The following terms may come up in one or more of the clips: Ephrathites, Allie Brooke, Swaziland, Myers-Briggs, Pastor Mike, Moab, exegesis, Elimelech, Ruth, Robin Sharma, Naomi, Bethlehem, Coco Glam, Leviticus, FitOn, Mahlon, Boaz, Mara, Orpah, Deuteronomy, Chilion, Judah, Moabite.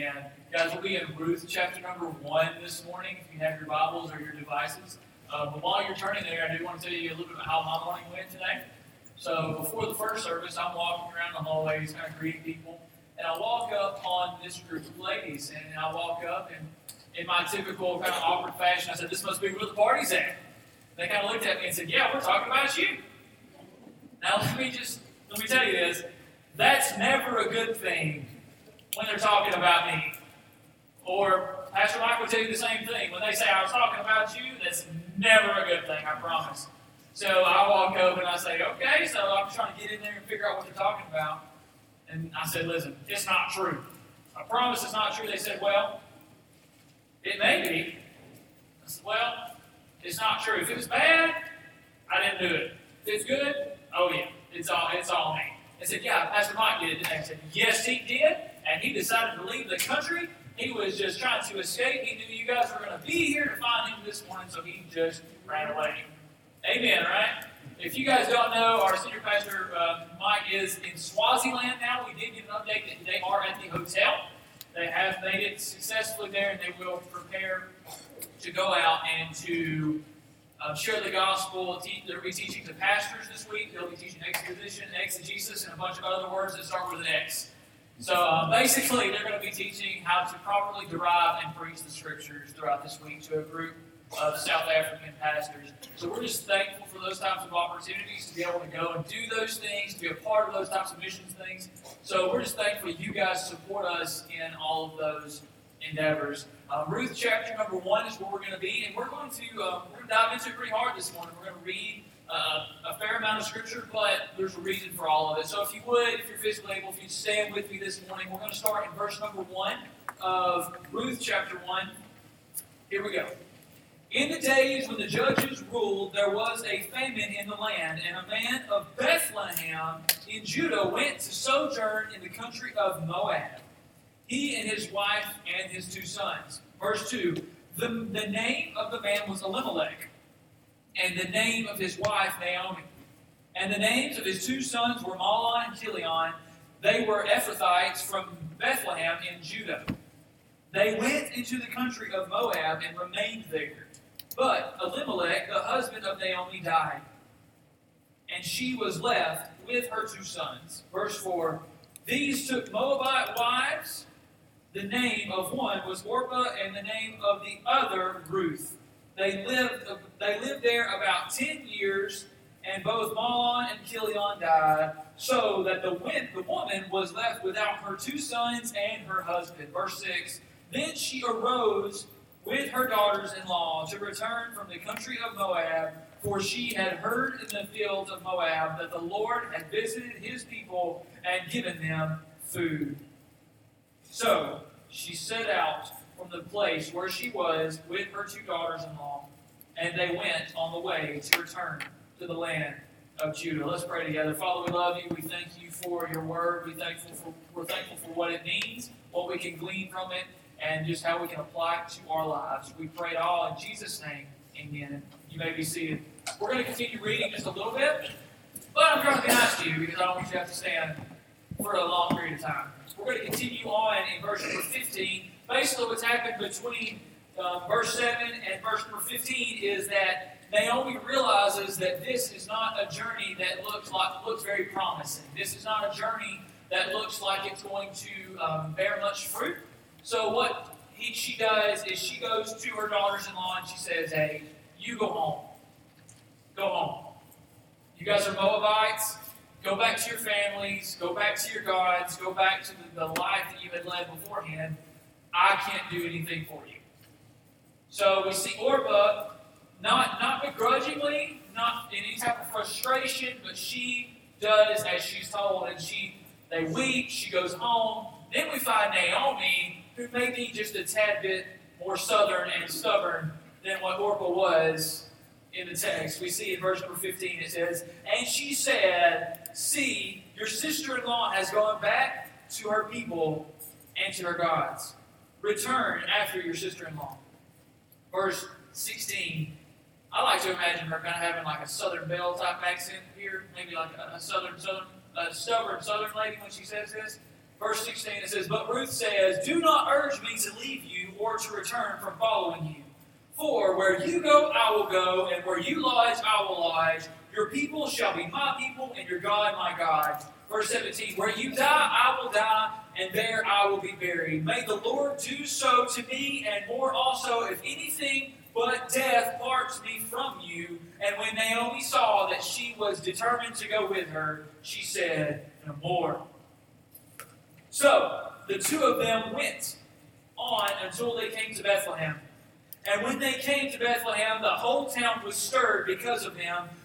And guys, we'll be in Ruth chapter number 1 this morning, if you have your Bibles or your devices. But while you're turning there, I do want to tell you a little bit about how my morning went today. So before the first service, I'm walking around the hallways, kind of greeting people. And I walk up on this group of ladies, and I walk up, and in my typical kind of awkward fashion, I said, "This must be where the party's at." And they kind of looked at me and said, "Yeah, we're talking about you." Now, let me tell you this. That's never a good thing when they're talking about me. Or Pastor Mike will tell you the same thing. When they say, "I was talking about you," that's never a good thing, I promise. So I walk over and I say, "Okay, so I'm trying to get in there and figure out what they're talking about." And I said, "Listen, it's not true. I promise it's not true." They said, "Well, it may be." I said, "Well, it's not true. If it was bad, I didn't do it. If it's good, oh yeah, it's all me. They said, "Yeah, Pastor Mike did it, didn't he?" I said, "Yes, he did. And he decided to leave the country. He was just trying to escape. He knew you guys were going to be here to find him this morning, so he just ran away." Amen, right? If you guys don't know, our senior pastor, Mike, is in Swaziland now. We did get an update that they are at the hotel. They have made it successfully there, and they will prepare to go out and to share the gospel. They'll be teaching to pastors this week. They'll be teaching exposition, exegesis, and a bunch of other words that start with an X. So basically, they're going to be teaching how to properly derive and preach the scriptures throughout this week to a group of South African pastors. So we're just thankful for those types of opportunities to be able to go and do those things, to be a part of those types of missions things. So we're just thankful you guys support us in all of those endeavors. Ruth chapter number 1 is where we're going to be, and we're going to dive into it pretty hard this morning. We're going to read a fair amount of scripture, but there's a reason for all of it. So if you would, if you're physically able, if you'd stand with me this morning, we're going to start in verse number 1 of Ruth chapter 1. Here we go. "In the days when the judges ruled, there was a famine in the land, and a man of Bethlehem in Judah went to sojourn in the country of Moab, he and his wife and his 2 sons. Verse 2, the name of the man was Elimelech, and the name of his wife, Naomi. And the names of his 2 sons were Mahlon and Chilion. They were Ephrathites from Bethlehem in Judah. They went into the country of Moab and remained there. But Elimelech, the husband of Naomi, died, and she was left with her 2 sons." Verse 4, "These took Moabite wives. The name of one was Orpah, and the name of the other Ruth. They lived there about 10 years, and both Mahlon and Chilion died, so that the woman was left without her 2 sons and her husband." Verse 6, "Then she arose with her daughters-in-law to return from the country of Moab, for she had heard in the fields of Moab that the Lord had visited his people and given them food. So she set out from the place where she was with her 2 daughters-in-law, and they went on the way to return to the land of Judah." Let's pray together. Father, we love you. We thank you for your word. We're thankful for what it means, what we can glean from it, and just how we can apply it to our lives. We pray it all in Jesus' name. Amen. You may be seated. We're going to continue reading just a little bit, but I'm going to be nice to you because I don't want you to have to stand for a long period of time. We're going to continue on in verse number 15. Basically, what's happened between verse 7 and verse number 15 is that Naomi realizes that this is not a journey that looks very promising. This is not a journey that looks like it's going to bear much fruit. So what she does is she goes to her daughters-in-law and she says, "Hey, you go home. Go home. You guys are Moabites. Go back to your families. Go back to your gods. Go back to the life that you had led beforehand. I can't do anything for you." So we see Orpah, not begrudgingly, not in any type of frustration, but she does as she's told, and they weep, she goes home. Then we find Naomi, who may be just a tad bit more southern and stubborn than what Orpah was in the text. We see in verse number 15, it says, "And she said, 'See, your sister-in-law has gone back to her people and to her gods. Return after your sister-in-law.'" Verse 16, I like to imagine her kind of having like a Southern Belle type accent here, maybe like a stubborn Southern lady when she says this. Verse 16, it says, But Ruth says, Do not urge me to leave you or to return from following you. For where you go, I will go, and where you lodge, I will lodge. Your people shall be my people, and your God, my God. Verse 17, Where you die, I will die, and there I will be buried. May the Lord do so to me, and more also, if anything but death parts me from you. And when Naomi saw that she was determined to go with her, she said no more. So the two of them went on until they came to Bethlehem. And when they came to Bethlehem, the whole town was stirred because of them.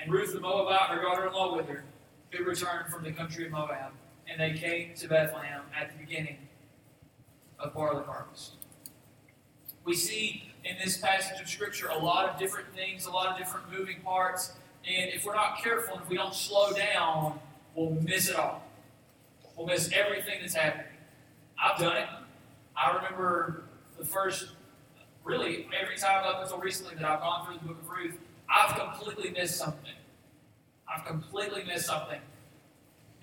and Ruth the Moabite, her daughter-in-law, with her, who returned from the country of Moab, and they came to Bethlehem at the beginning of barley harvest. We see in this passage of Scripture a lot of different things, a lot of different moving parts, and if we're not careful, if we don't slow down, we'll miss it all. We'll miss everything that's happening. I've done it. I remember the first... Really, every time up until recently that I've gone through the book of Ruth, I've completely missed something.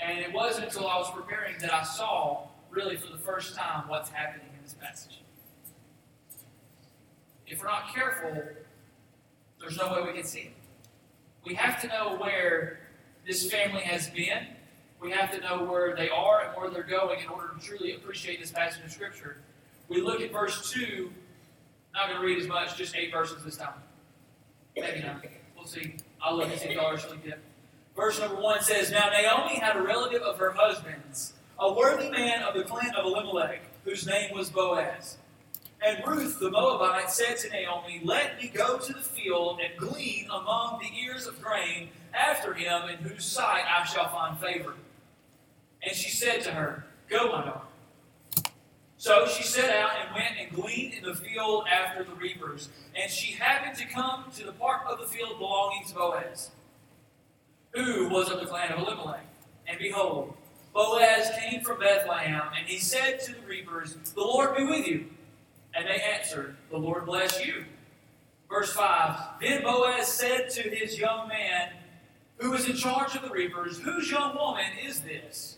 And it wasn't until I was preparing that I saw, really for the first time, what's happening in this passage. If we're not careful, there's no way we can see it. We have to know where this family has been. We have to know where they are and where they're going in order to truly appreciate this passage of Scripture. We look at verse 2. Not going to read as much, just 8 verses this time. Maybe not. We'll see. I'll look and see if y'all are sleeping in. Verse number 1 says, Now Naomi had a relative of her husband's, a worthy man of the clan of Elimelech, whose name was Boaz. And Ruth the Moabite said to Naomi, Let me go to the field and glean among the ears of grain after him, in whose sight I shall find favor. And she said to her, Go, my daughter. So she set out and went and gleaned in the field after the reapers. And she happened to come to the part of the field belonging to Boaz, who was of the clan of Elimelech. And behold, Boaz came from Bethlehem, and he said to the reapers, The Lord be with you. And they answered, The Lord bless you. Verse 5, Then Boaz said to his young man, who was in charge of the reapers, Whose young woman is this?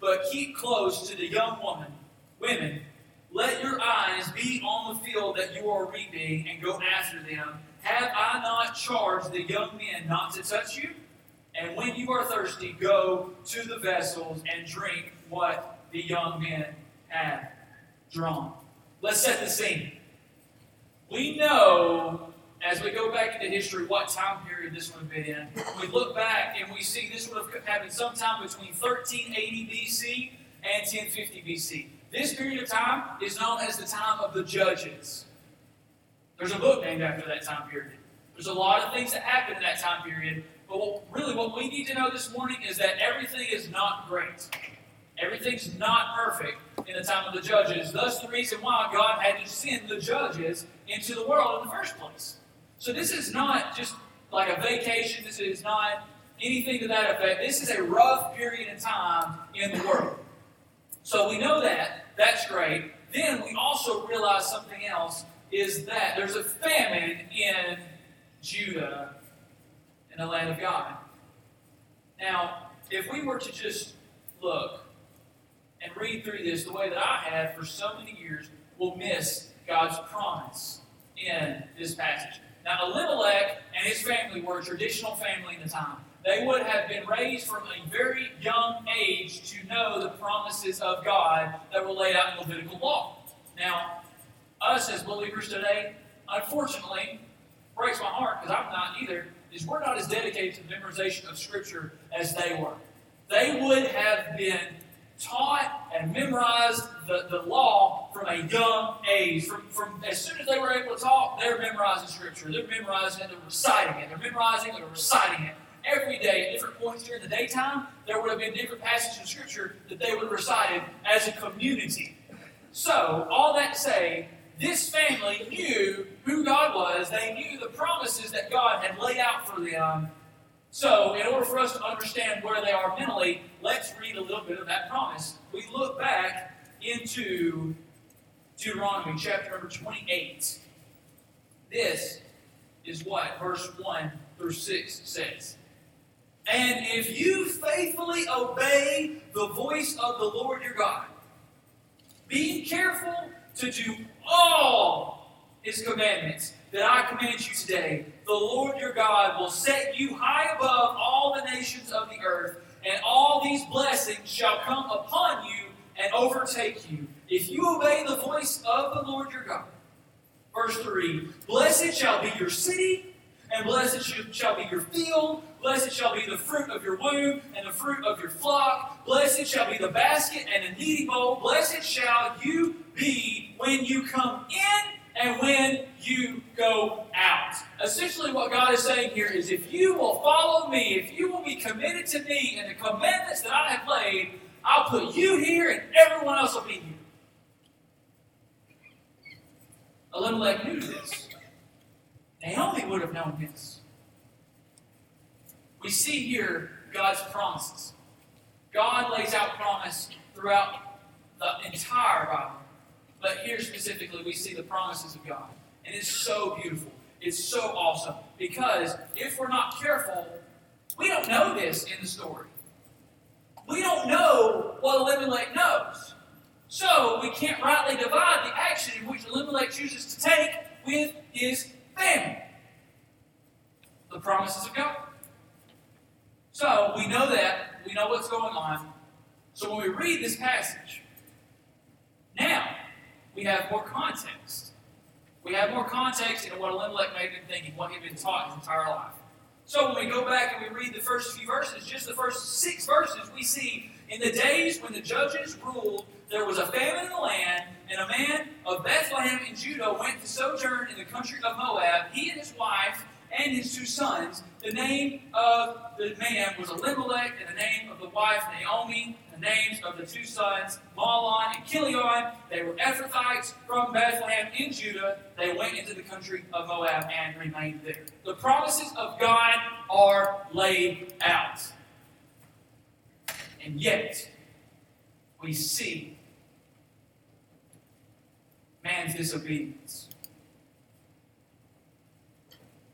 but keep close to the young woman. Women, let your eyes be on the field that you are reaping and go after them. Have I not charged the young men not to touch you? And when you are thirsty, go to the vessels and drink what the young men have drawn. Let's set the scene. We know, as we go back into history, what time period this would have been in. We look back and we see this would have happened sometime between 1380 B.C. and 1050 B.C. This period of time is known as the time of the Judges. There's a book named after that time period. There's a lot of things that happened in that time period, but what we need to know this morning is that everything is not great. Everything's not perfect in the time of the Judges. Thus the reason why God had to send the Judges into the world in the first place. So this is not just like a vacation. This is not anything to that effect. This is a rough period of time in the world. So we know that. That's great. Then we also realize something else is that there's a famine in Judah, in the land of God. Now, if we were to just look and read through this the way that I have for so many years, we'll miss God's promise in this passage. Now, Elimelech and his family were a traditional family in the time. They would have been raised from a very young age to know the promises of God that were laid out in Levitical law. Now, us as believers today, unfortunately, breaks my heart, because I'm not either, is we're not as dedicated to the memorization of Scripture as they were. They would have been taught and memorized the law from a young age. From as soon as they were able to talk, they're memorizing Scripture. They're memorizing it, they're reciting it. They're memorizing it, they're reciting it. Every day at different points during the daytime, there would have been different passages of Scripture that they would have recited as a community. So, all that to say, this family knew who God was. They knew the promises that God had laid out for them. So, in order for us to understand where they are mentally, let's read a little bit of that promise. We look back into Deuteronomy chapter number 28. This is what verse 1 through 6 says. And if you faithfully obey the voice of the Lord your God, being careful to do all His commandments that I command you today, the Lord your God will set you high above all the nations of the earth, and all these blessings shall come upon you and overtake you, if you obey the voice of the Lord your God. Verse 3, blessed shall be your city, and blessed shall be your field, blessed shall be the fruit of your womb, and the fruit of your flock, blessed shall be the basket and the kneading bowl, blessed shall you be when you come in and when you go out. Essentially what God is saying here is, if you will follow me, if you will be committed to me and the commandments that I have laid, I'll put you here and everyone else will be here. Elimelech knew this. Naomi would have known this. We see here God's promises. God lays out promise throughout the entire Bible. But here specifically we see the promises of God. And it's so beautiful. It's so awesome. Because if we're not careful, we don't know this in the story. We don't know what Elimelech knows. So we can't rightly divide the action in which Elimelech chooses to take with his family. The promises of God. So we know that. We know what's going on. So when we read this passage, now we have more context. We have more context into what Elimelech may have been thinking, what he'd been taught his entire life. So when we go back and we read the first few verses, just the first 6 verses, we see, in the days when the judges ruled, there was a famine in the land, and a man of Bethlehem in Judah went to sojourn in the country of Moab, he and his wife and his 2 sons. The name of the man was Elimelech, and the name of the wife Naomi. The names of the 2 sons, Mahlon and Chilion, they were Ephrathites from Bethlehem in Judah. They went into the country of Moab and remained there. The promises of God are laid out. And yet, we see man's disobedience.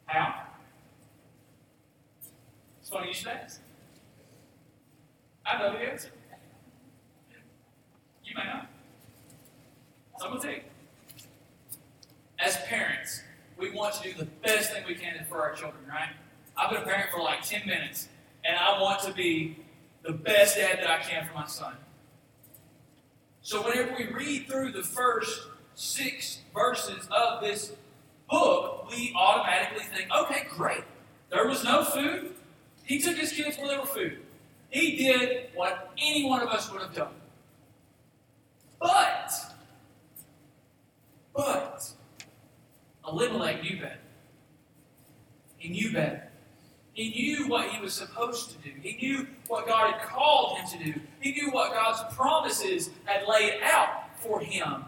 How? That's what you should ask. I know the answer. You may not. So I'm going to tell you. As parents, we want to do the best thing we can for our children, right? I've been a parent for like 10 minutes, and I want to be the best dad that I can for my son. So whenever we read through the first 6 verses of this book, we automatically think, okay, great. There was no food. He took his kids where there were food. He did what any one of us would have done. But, Elimelech knew better. He knew better. He knew what he was supposed to do. He knew what God had called him to do. He knew what God's promises had laid out for him.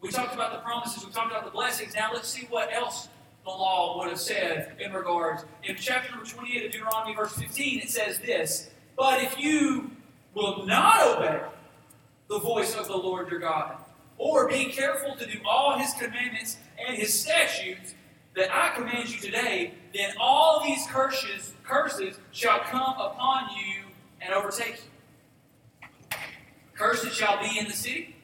We talked about the promises. We talked about the blessings. Now let's see what else the law would have said in regards. In chapter number 28 of Deuteronomy, verse 15, it says this, but if you will not obey the voice of the Lord your God, or be careful to do all His commandments and His statutes that I command you today, then all these curses shall come upon you and overtake you. Cursed shall be in the city.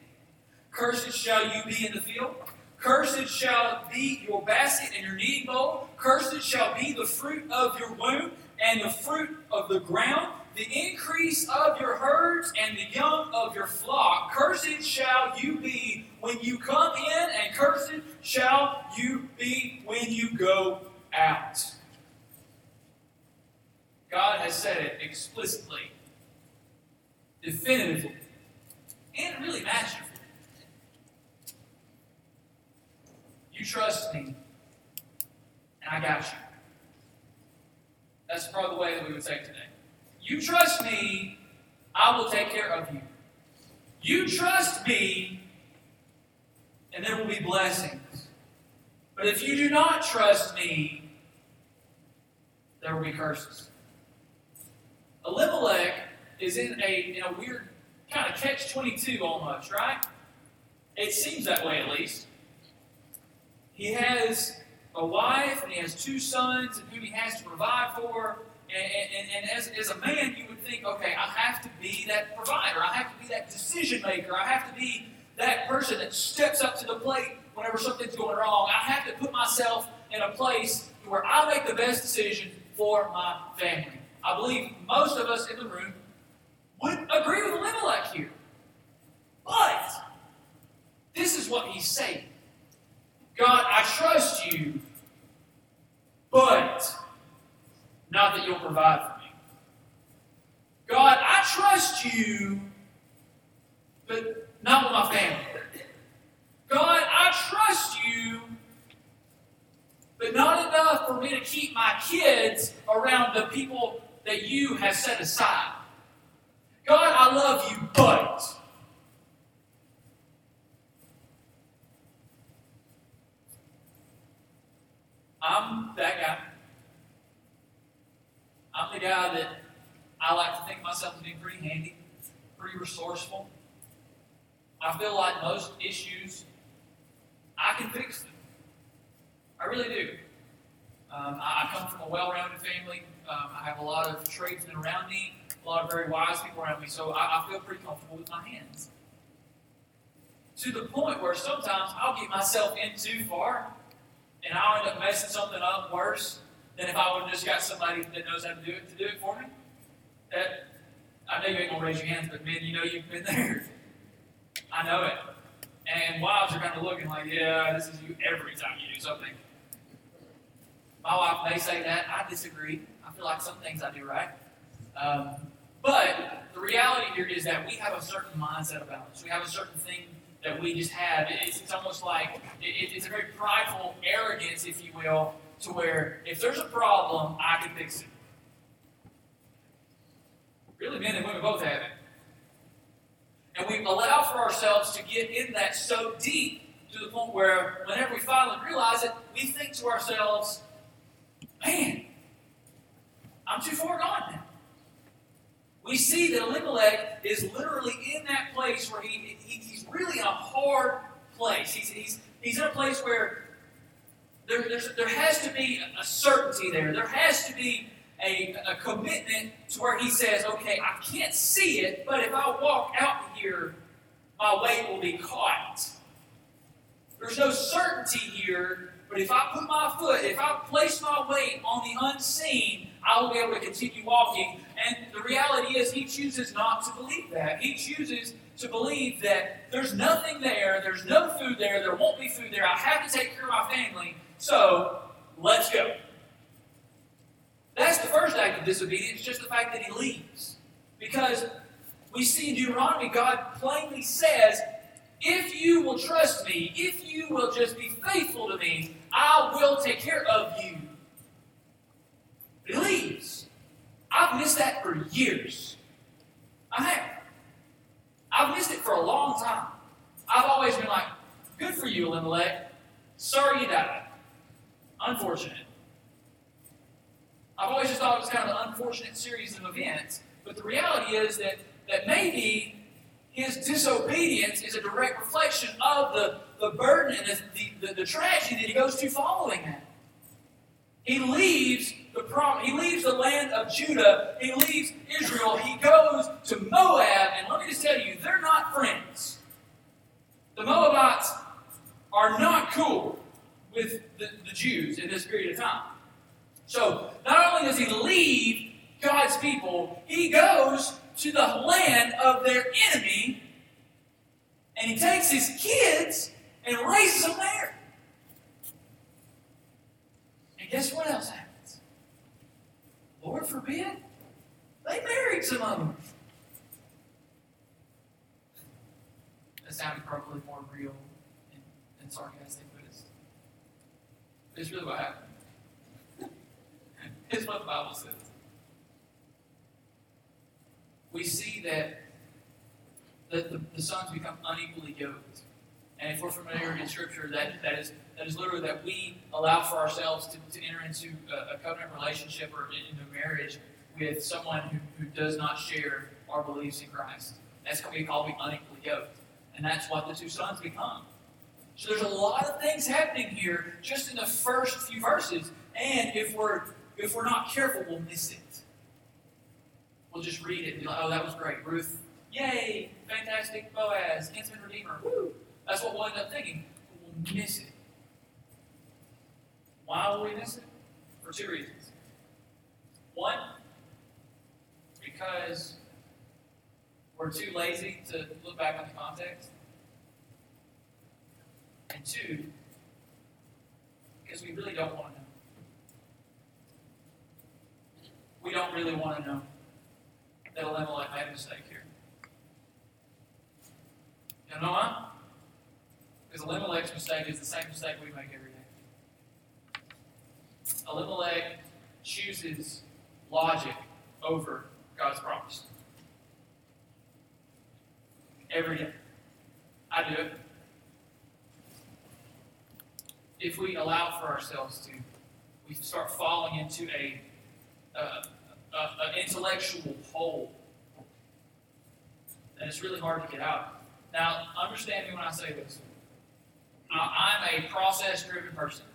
Cursed shall you be in the field. Cursed shall be your basket and your kneading bowl. Cursed shall be the fruit of your womb. and the fruit of the ground, the increase of your herds, and the young of your flock. Cursed shall you be when you come in, and cursed shall you be when you go out. God has said it explicitly, definitively, and really masterfully. You trust me, and I got you. That's probably the way that we would say it today. You trust me, I will take care of you. You trust me, and there will be blessings. But if you do not trust me, there will be curses. Elimelech is in a weird kind of catch-22 almost, right? It seems that way, at least. He has a wife, and he has two sons, and whom he has to provide for. And as a man, you would think, okay, I have to be that provider. I have to be that decision maker. I have to be that person that steps up to the plate whenever something's going wrong. I have to put myself in a place where I make the best decision for my family. I believe most of us in the room would agree with Elimelech here. But this is what he's saying. God, I trust you, but not that you'll provide for me. God, I trust you, but not with my family. God, I trust you, but not enough for me to keep my kids around the people that you have set aside. God, I love you, but... I'm that guy. I'm the guy that I like to think of myself as being pretty handy, pretty resourceful. I feel like most issues, I can fix them. I really do. I come from a well-rounded family. I have a lot of tradesmen around me, a lot of very wise people around me, so I feel pretty comfortable with my hands. To the point where sometimes I'll get myself in too far, and I'll end up messing something up worse than if I would have just got somebody that knows how to do it for me. That, I know you ain't going to raise your hands, but man, you know you've been there. I know it. And wives are kind of looking like, yeah, this is you every time you do something. My wife may say that. I disagree. I feel like some things I do right. But the reality here is that we have a certain mindset about us. We have a certain thing that we just have. It's almost like it's a very prideful arrogance, if you will, to where if there's a problem, I can fix it. Really, men and women both have it. And we allow for ourselves to get in that so deep to the point where whenever we finally realize it, we think to ourselves, man, I'm too far gone now. We see that Elimelech is literally in that place where he's really in a hard place. He's in a place where there has to be a certainty there. There has to be a commitment to where he says, okay, I can't see it, but if I walk out here, my weight will be caught. There's no certainty here, but if I put my foot, if I place my weight on the unseen, I will be able to continue walking. And the reality is he chooses not to believe that. He chooses to believe that there's nothing there, there's no food there, there won't be food there, I have to take care of my family, so let's go. That's the first act of disobedience, just the fact that he leaves. Because we see in Deuteronomy, God plainly says, if you will trust me, if you will just be faithful to me, I will take care of you. But he leaves. I've missed that for years. I have. I've missed it for a long time. I've always been like, good for you, Elimelech. Sorry you died. Unfortunate. I've always just thought it was kind of an unfortunate series of events. But the reality is that maybe his disobedience is a direct reflection of the burden and the tragedy that he goes to following that. He leaves the land of Judah. He leaves Israel. He goes to Moab, and let me just tell you, they're not friends. The Moabites are not cool with the Jews in this period of time. So not only does he leave God's people, he goes to the land of their enemy, and he takes his kids and raises them there. And guess what else happens? Lord forbid, they married some of them. That sounded probably more real and sarcastic, but it's really what happened. It's what the Bible says. We see that the sons become unequally yoked. And if we're familiar in Scripture, that is literally that we allow for ourselves to enter into a covenant relationship or into marriage with someone who does not share our beliefs in Christ. That's what we call being unequally yoked. And that's what the two sons become. So there's a lot of things happening here just in the first few verses. And if we're not careful, we'll miss it. We'll just read it and be like, oh, that was great. Ruth, yay, fantastic. Boaz, kinsman redeemer, woo. That's what we'll end up thinking. We'll miss it. Why will we miss it? For two reasons. One, because we're too lazy to look back on the context. And two, because we really don't want to know. We don't really want to know that Elimelech made a mistake here. You know why? Because Elimelech's mistake is the same mistake we make every day. Elimelech chooses logic over God's promise. Every day. I do it. If we allow for ourselves to, we start falling into an intellectual hole. And it's really hard to get out of. Now, understand me when I say this. I'm a process-driven person.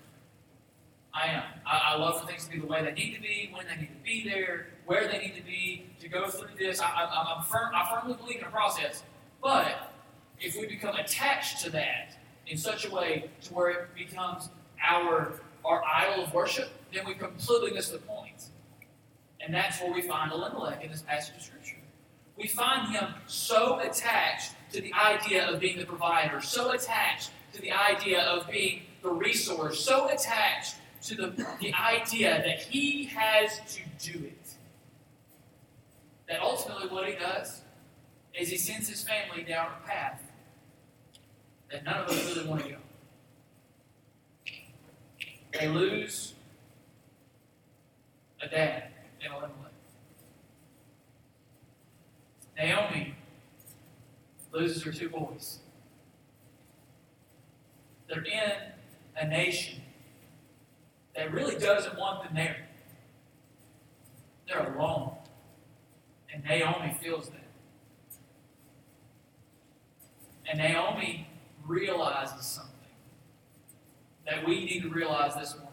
I am. I love for things to be the way they need to be, when they need to be there, where they need to be, to go through this. I firmly believe in a process. But if we become attached to that in such a way to where it becomes our idol of worship, then we completely miss the point. And that's where we find Elimelech in this passage of Scripture. We find him so attached to the idea of being the provider, so attached to the idea of being the resource, so attached to the idea that he has to do it, that ultimately what he does is he sends his family down a path that none of us really want to go. They lose a dad in Elimelech. Naomi loses her two boys. They're in a nation that really doesn't want them there. They're alone. And Naomi feels that. And Naomi realizes something that we need to realize this morning.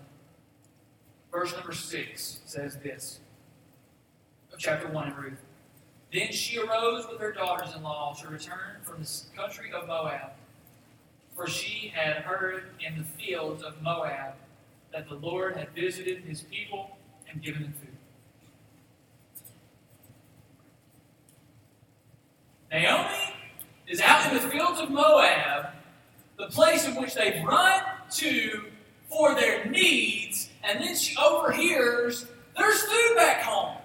Verse number 6 says this, of chapter 1 in Ruth. Then she arose with her daughters-in-law to return from the country of Moab, for she had heard in the fields of Moab that the Lord had visited his people and given them food. Naomi is out in the fields of Moab, the place in which they've run to for their needs, and then she overhears, there's food back home.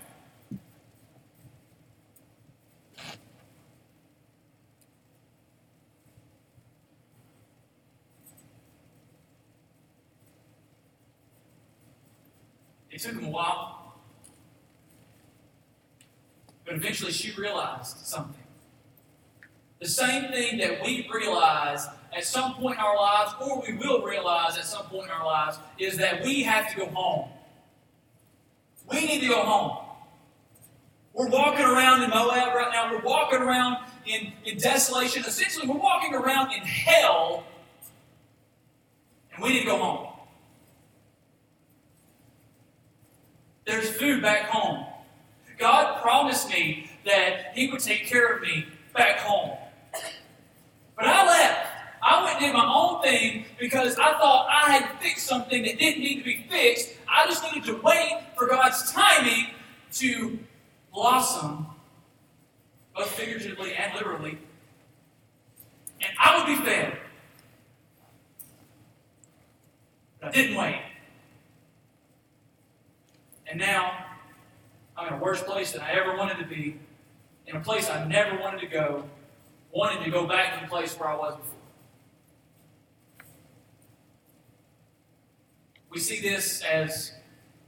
It took them a while, but eventually she realized something. The same thing that we realize at some point in our lives, or we will realize at some point in our lives, is that we have to go home. We need to go home. We're walking around in Moab right now. We're walking around in desolation. Essentially, we're walking around in hell, and we need to go home. There's food back home. God promised me that he would take care of me back home. But I left. I went and did my own thing because I thought I had fixed something that didn't need to be fixed. I just needed to wait for God's timing to blossom, both figuratively and literally, and I would be fed. But I didn't wait. And now, I'm in a worse place than I ever wanted to be, in a place I never wanted to go, wanting to go back to the place where I was before. We see this as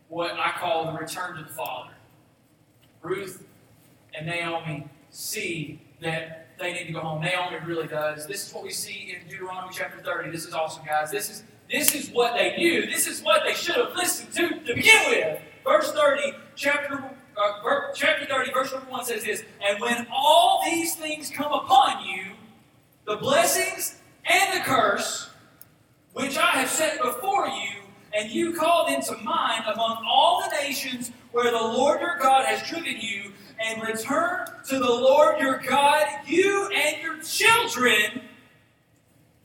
what I call the return to the Father. Ruth and Naomi see that they need to go home. Naomi really does. This is what we see in Deuteronomy chapter 30. This is awesome, guys. This is what they knew. This is what they should have listened to begin with. Verse 30, chapter 30, verse 1 says this, "And when all these things come upon you, the blessings and the curse, which I have set before you, and you call them to mind among all the nations where the Lord your God has driven you, and return to the Lord your God, you and your children,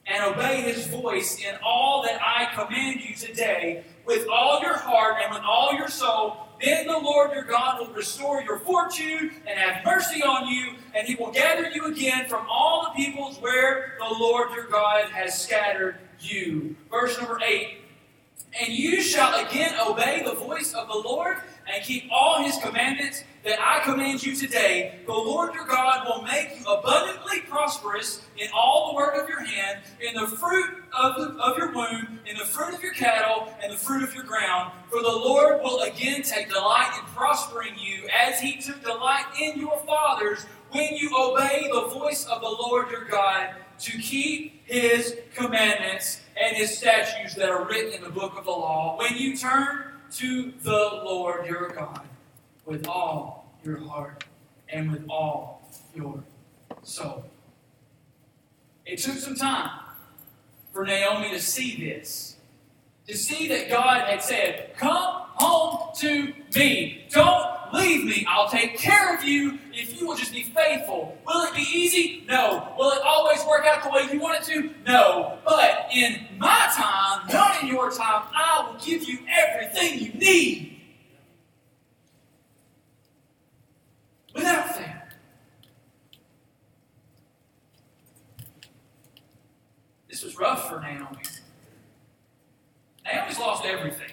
and obey his voice in all that I command you today with all your heart and with all your soul. Then the Lord your God will restore your fortune and have mercy on you, and he will gather you again from all the peoples where the Lord your God has scattered you." Verse number 8, "And you shall again obey the voice of the Lord and keep all his commandments that I command you today. The Lord your God will make you abundantly prosperous in all the work of your hand, in the fruit of your womb, in the fruit of your cattle, and the fruit of your ground. For the Lord will again take delight in prospering you, as he took delight in your fathers, when you obey the voice of the Lord your God, to keep his commandments and his statutes that are written in the book of the law, when you turn to the Lord your God with all your heart and with all your soul." It took some time for Naomi to see this, to see that God had said, "Come home to me. Don't leave me. I'll take care of you if you will just be faithful." Will it be easy? No. Will it always work out the way you want it to? No. But in my time, not in your time, I will give you everything you need. Without fail. This was rough for Naomi. Naomi's lost everything.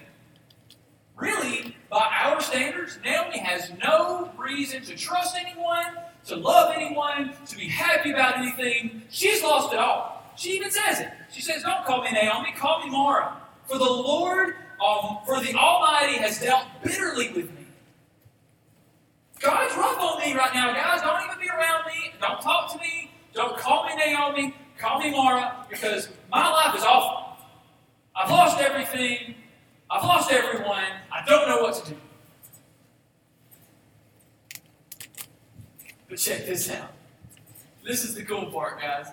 Really, by our standards, Naomi has no reason to trust anyone, to love anyone, to be happy about anything. She's lost it all. She even says it. She says, "Don't call me Naomi, call me Mara. For the Lord, for the Almighty has dealt bitterly with me." God's rough on me right now, guys. Don't even be around me. Don't talk to me. Don't call me Naomi. Call me Mara, because my life is awful. I've lost everything. I've lost everyone. I don't know what to do. But check this out. This is the cool part, guys.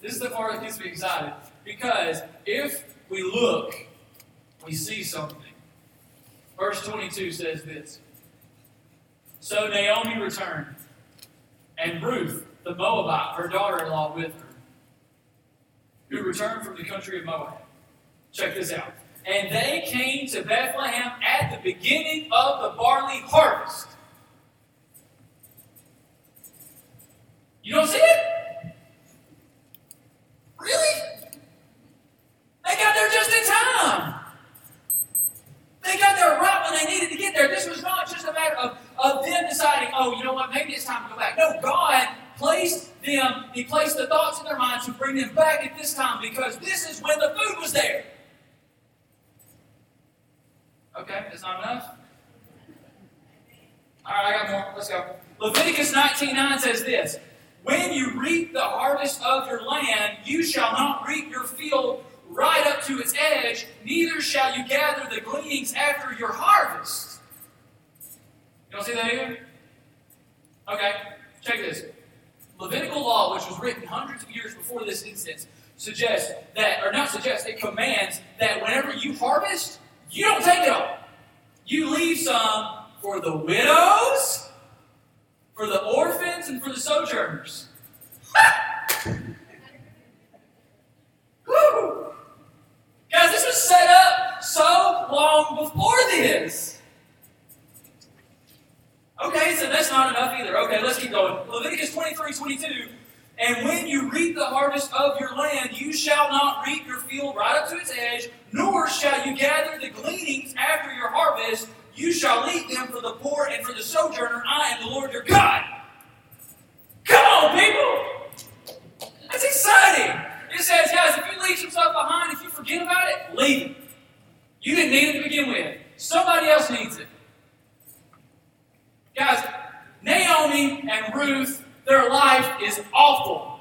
This is the part that gets me excited. Because if we look, we see something. Verse 22 says this. "So Naomi returned, and Ruth, the Moabite, her daughter-in-law, with her, who returned from the country of Moab." Check this out. "And they came to Bethlehem at the beginning of the barley harvest." You don't see it? Really? They got there just in time. They got there right when they needed to get there. This was not just a matter of them deciding, "Oh, you know what, maybe it's time to go back." No, God placed them, he placed the thoughts in their minds to bring them back at this time, because this is when the food was there. Okay, that's not enough? All right, I got more. Let's go. Leviticus 19:9 says this, "When you reap the harvest of your land, you shall not reap your field right up to its edge, neither shall you gather the gleanings after your harvest." You don't see that either? Okay, check this. Levitical law, which was written hundreds of years before this instance, it commands that whenever you harvest, you don't take it all. You leave some for the widows, for the orphans, and for the sojourners. Woo! Guys, this was set up so long before this. 22, and when you reap the harvest of your land, you shall not reap your field right up to its edge, nor shall you gather the gleanings after your harvest. You shall leave them for the poor and for the sojourner. I am the Lord your God. Come on, people. That's exciting. It says, guys, if you leave some stuff behind, if you forget about it, leave it. You didn't need it to begin with. Somebody else needs it. Guys, Naomi and Ruth, their life is awful.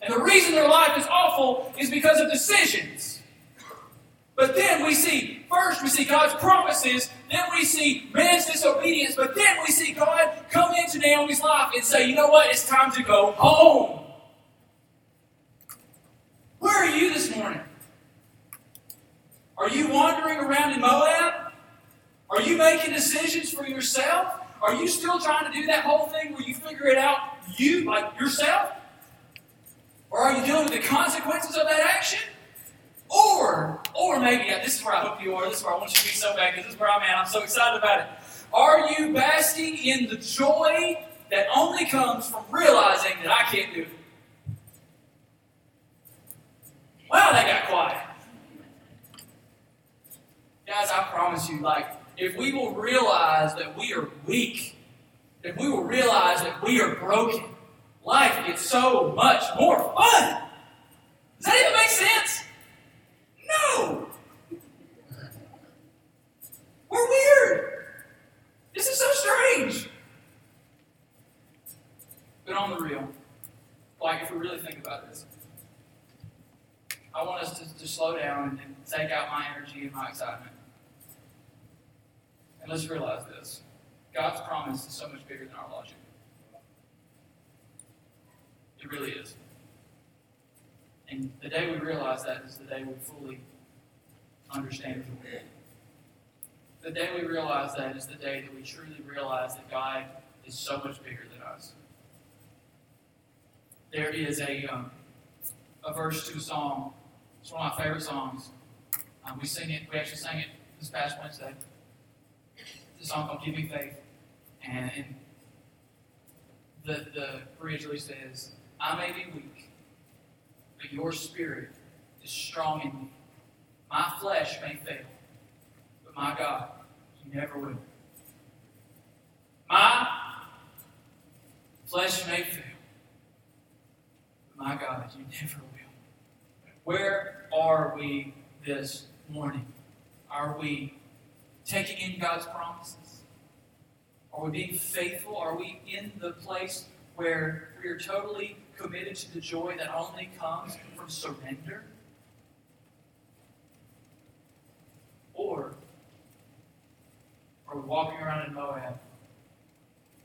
And the reason their life is awful is because of decisions. But then we see, first we see God's promises, then we see man's disobedience, but then we see God come into Naomi's life and say, you know what, it's time to go home. Where are you this morning? Are you wandering around in Moab? Are you making decisions for yourself? Are you still trying to do that whole thing where you figure it out you, like yourself? Or are you dealing with the consequences of that action? Or maybe, yeah, this is where I hope you are. This is where I want you to be so bad because this is where I'm at. I'm so excited about it. Are you basking in the joy that only comes from realizing that I can't do it? Wow, that got quiet. Guys, I promise you, like, if we will realize that we are weak, if we will realize that we are broken, life gets so much more fun. Does that even make sense? No! We're weird. This is so strange. But on the real, like, if we really think about this, I want us to slow down and take out my energy and my excitement. And let's realize this. God's promise is so much bigger than our logic. It really is. And the day we realize that is the day we fully understand the word. The day we realize that is the day that we truly realize that God is so much bigger than us. There is a verse to a song. It's one of my favorite songs. We sing it. We actually sang it this past Wednesday. It's a song called "Give Me Faith," and the bridge really says, "I may be weak, but your spirit is strong in me. My flesh may fail, but my God, He never will. My flesh may fail, but my God, You never will." Where are we this morning? Are we taking in God's promises? Are we being faithful? Are we in the place where we are totally committed to the joy that only comes from surrender? Or are we walking around in Moab,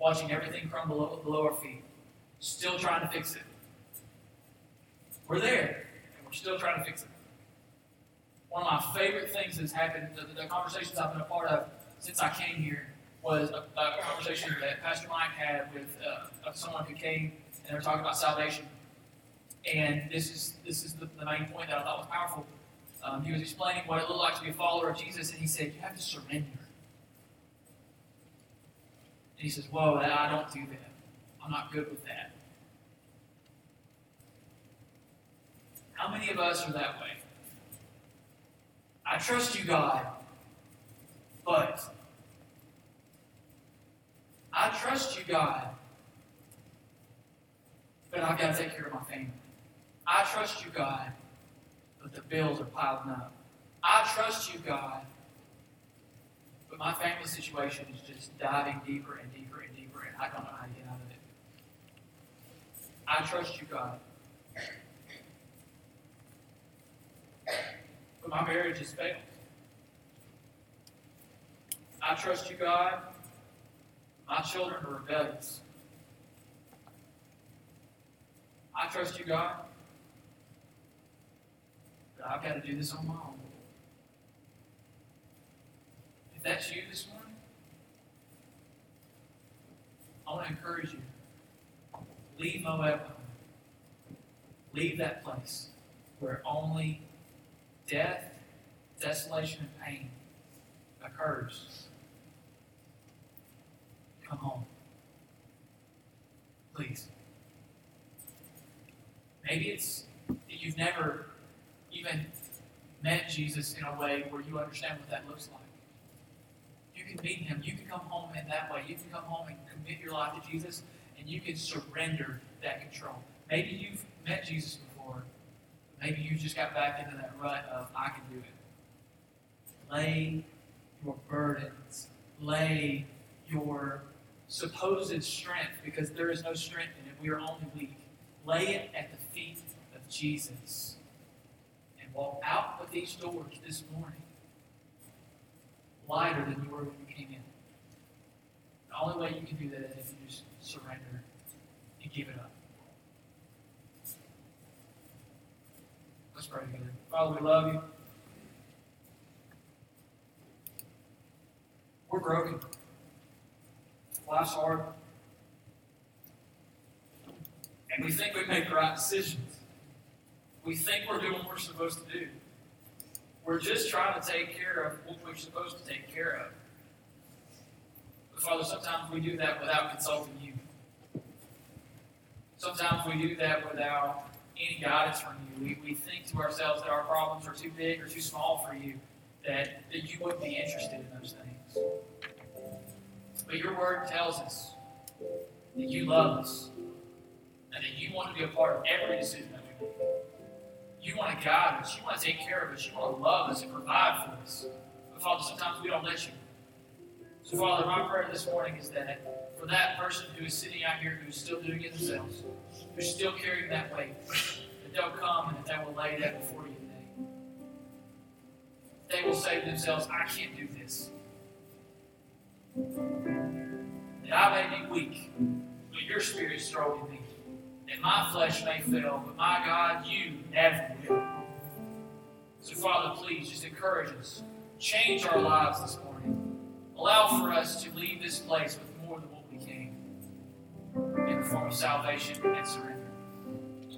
watching everything crumble below our feet, still trying to fix it? We're there, and we're still trying to fix it. One of my favorite things that's happened, the conversations I've been a part of since I came here, was a conversation that Pastor Mike had with someone who came, and they were talking about salvation. And this is the main point that I thought was powerful. He was explaining what it looked like to be a follower of Jesus, and he said, you have to surrender. And he says, whoa, I don't do that. I'm not good with that. How many of us are that way? I trust you, God, but I trust you, God, but I've got to take care of my family. I trust you, God, but the bills are piling up. I trust you, God, but my family situation is just diving deeper and deeper and deeper, and I don't know how to get out of it. I trust you, God, but my marriage has failed. I trust you, God, my children are rebellious. I trust you, God, but I've got to do this on my own. If that's you this morning, I want to encourage you. Leave Moab. Leave that place where only death, desolation, and pain occurs. Come home. Please. Maybe it's that you've never even met Jesus in a way where you understand what that looks like. You can meet him. You can come home in that way. You can come home and commit your life to Jesus, and you can surrender that control. Maybe you've met Jesus before, but maybe you just got back into that rut of, I can do it. Lay your burdens. Lay your supposed strength, because there is no strength in it. We are only weak. Lay it at the feet of Jesus and walk out of these doors this morning lighter than you were when you came in. The only way you can do that is if you just surrender and give it up. Let's pray together. Father, we love you. We're broken. Life's hard. And we think we make the right decisions. We think we're doing what we're supposed to do. We're just trying to take care of what we're supposed to take care of. But Father, sometimes we do that without consulting you. Sometimes we do that without any guidance from you. We think to ourselves that our problems are too big or too small for you, that you wouldn't be interested in those things. But your word tells us that you love us and that you want to be a part of every decision that we make. You want to guide us. You want to take care of us. You want to love us and provide for us. But Father, sometimes we don't let you. So Father, my prayer this morning is that for that person who is sitting out here who is still doing it themselves, who's still carrying that weight, that they'll come and that they will lay that before you today. They will say to themselves, I can't do this. That I may be weak, but your spirit is strong in me. That my flesh may fail, but my God, you never will. So Father, please just encourage us. Change our lives this morning. Allow for us to leave this place with more than what we came in the form of salvation and surrender.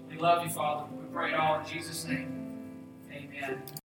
We love you, Father. We pray it all in Jesus' name. Amen.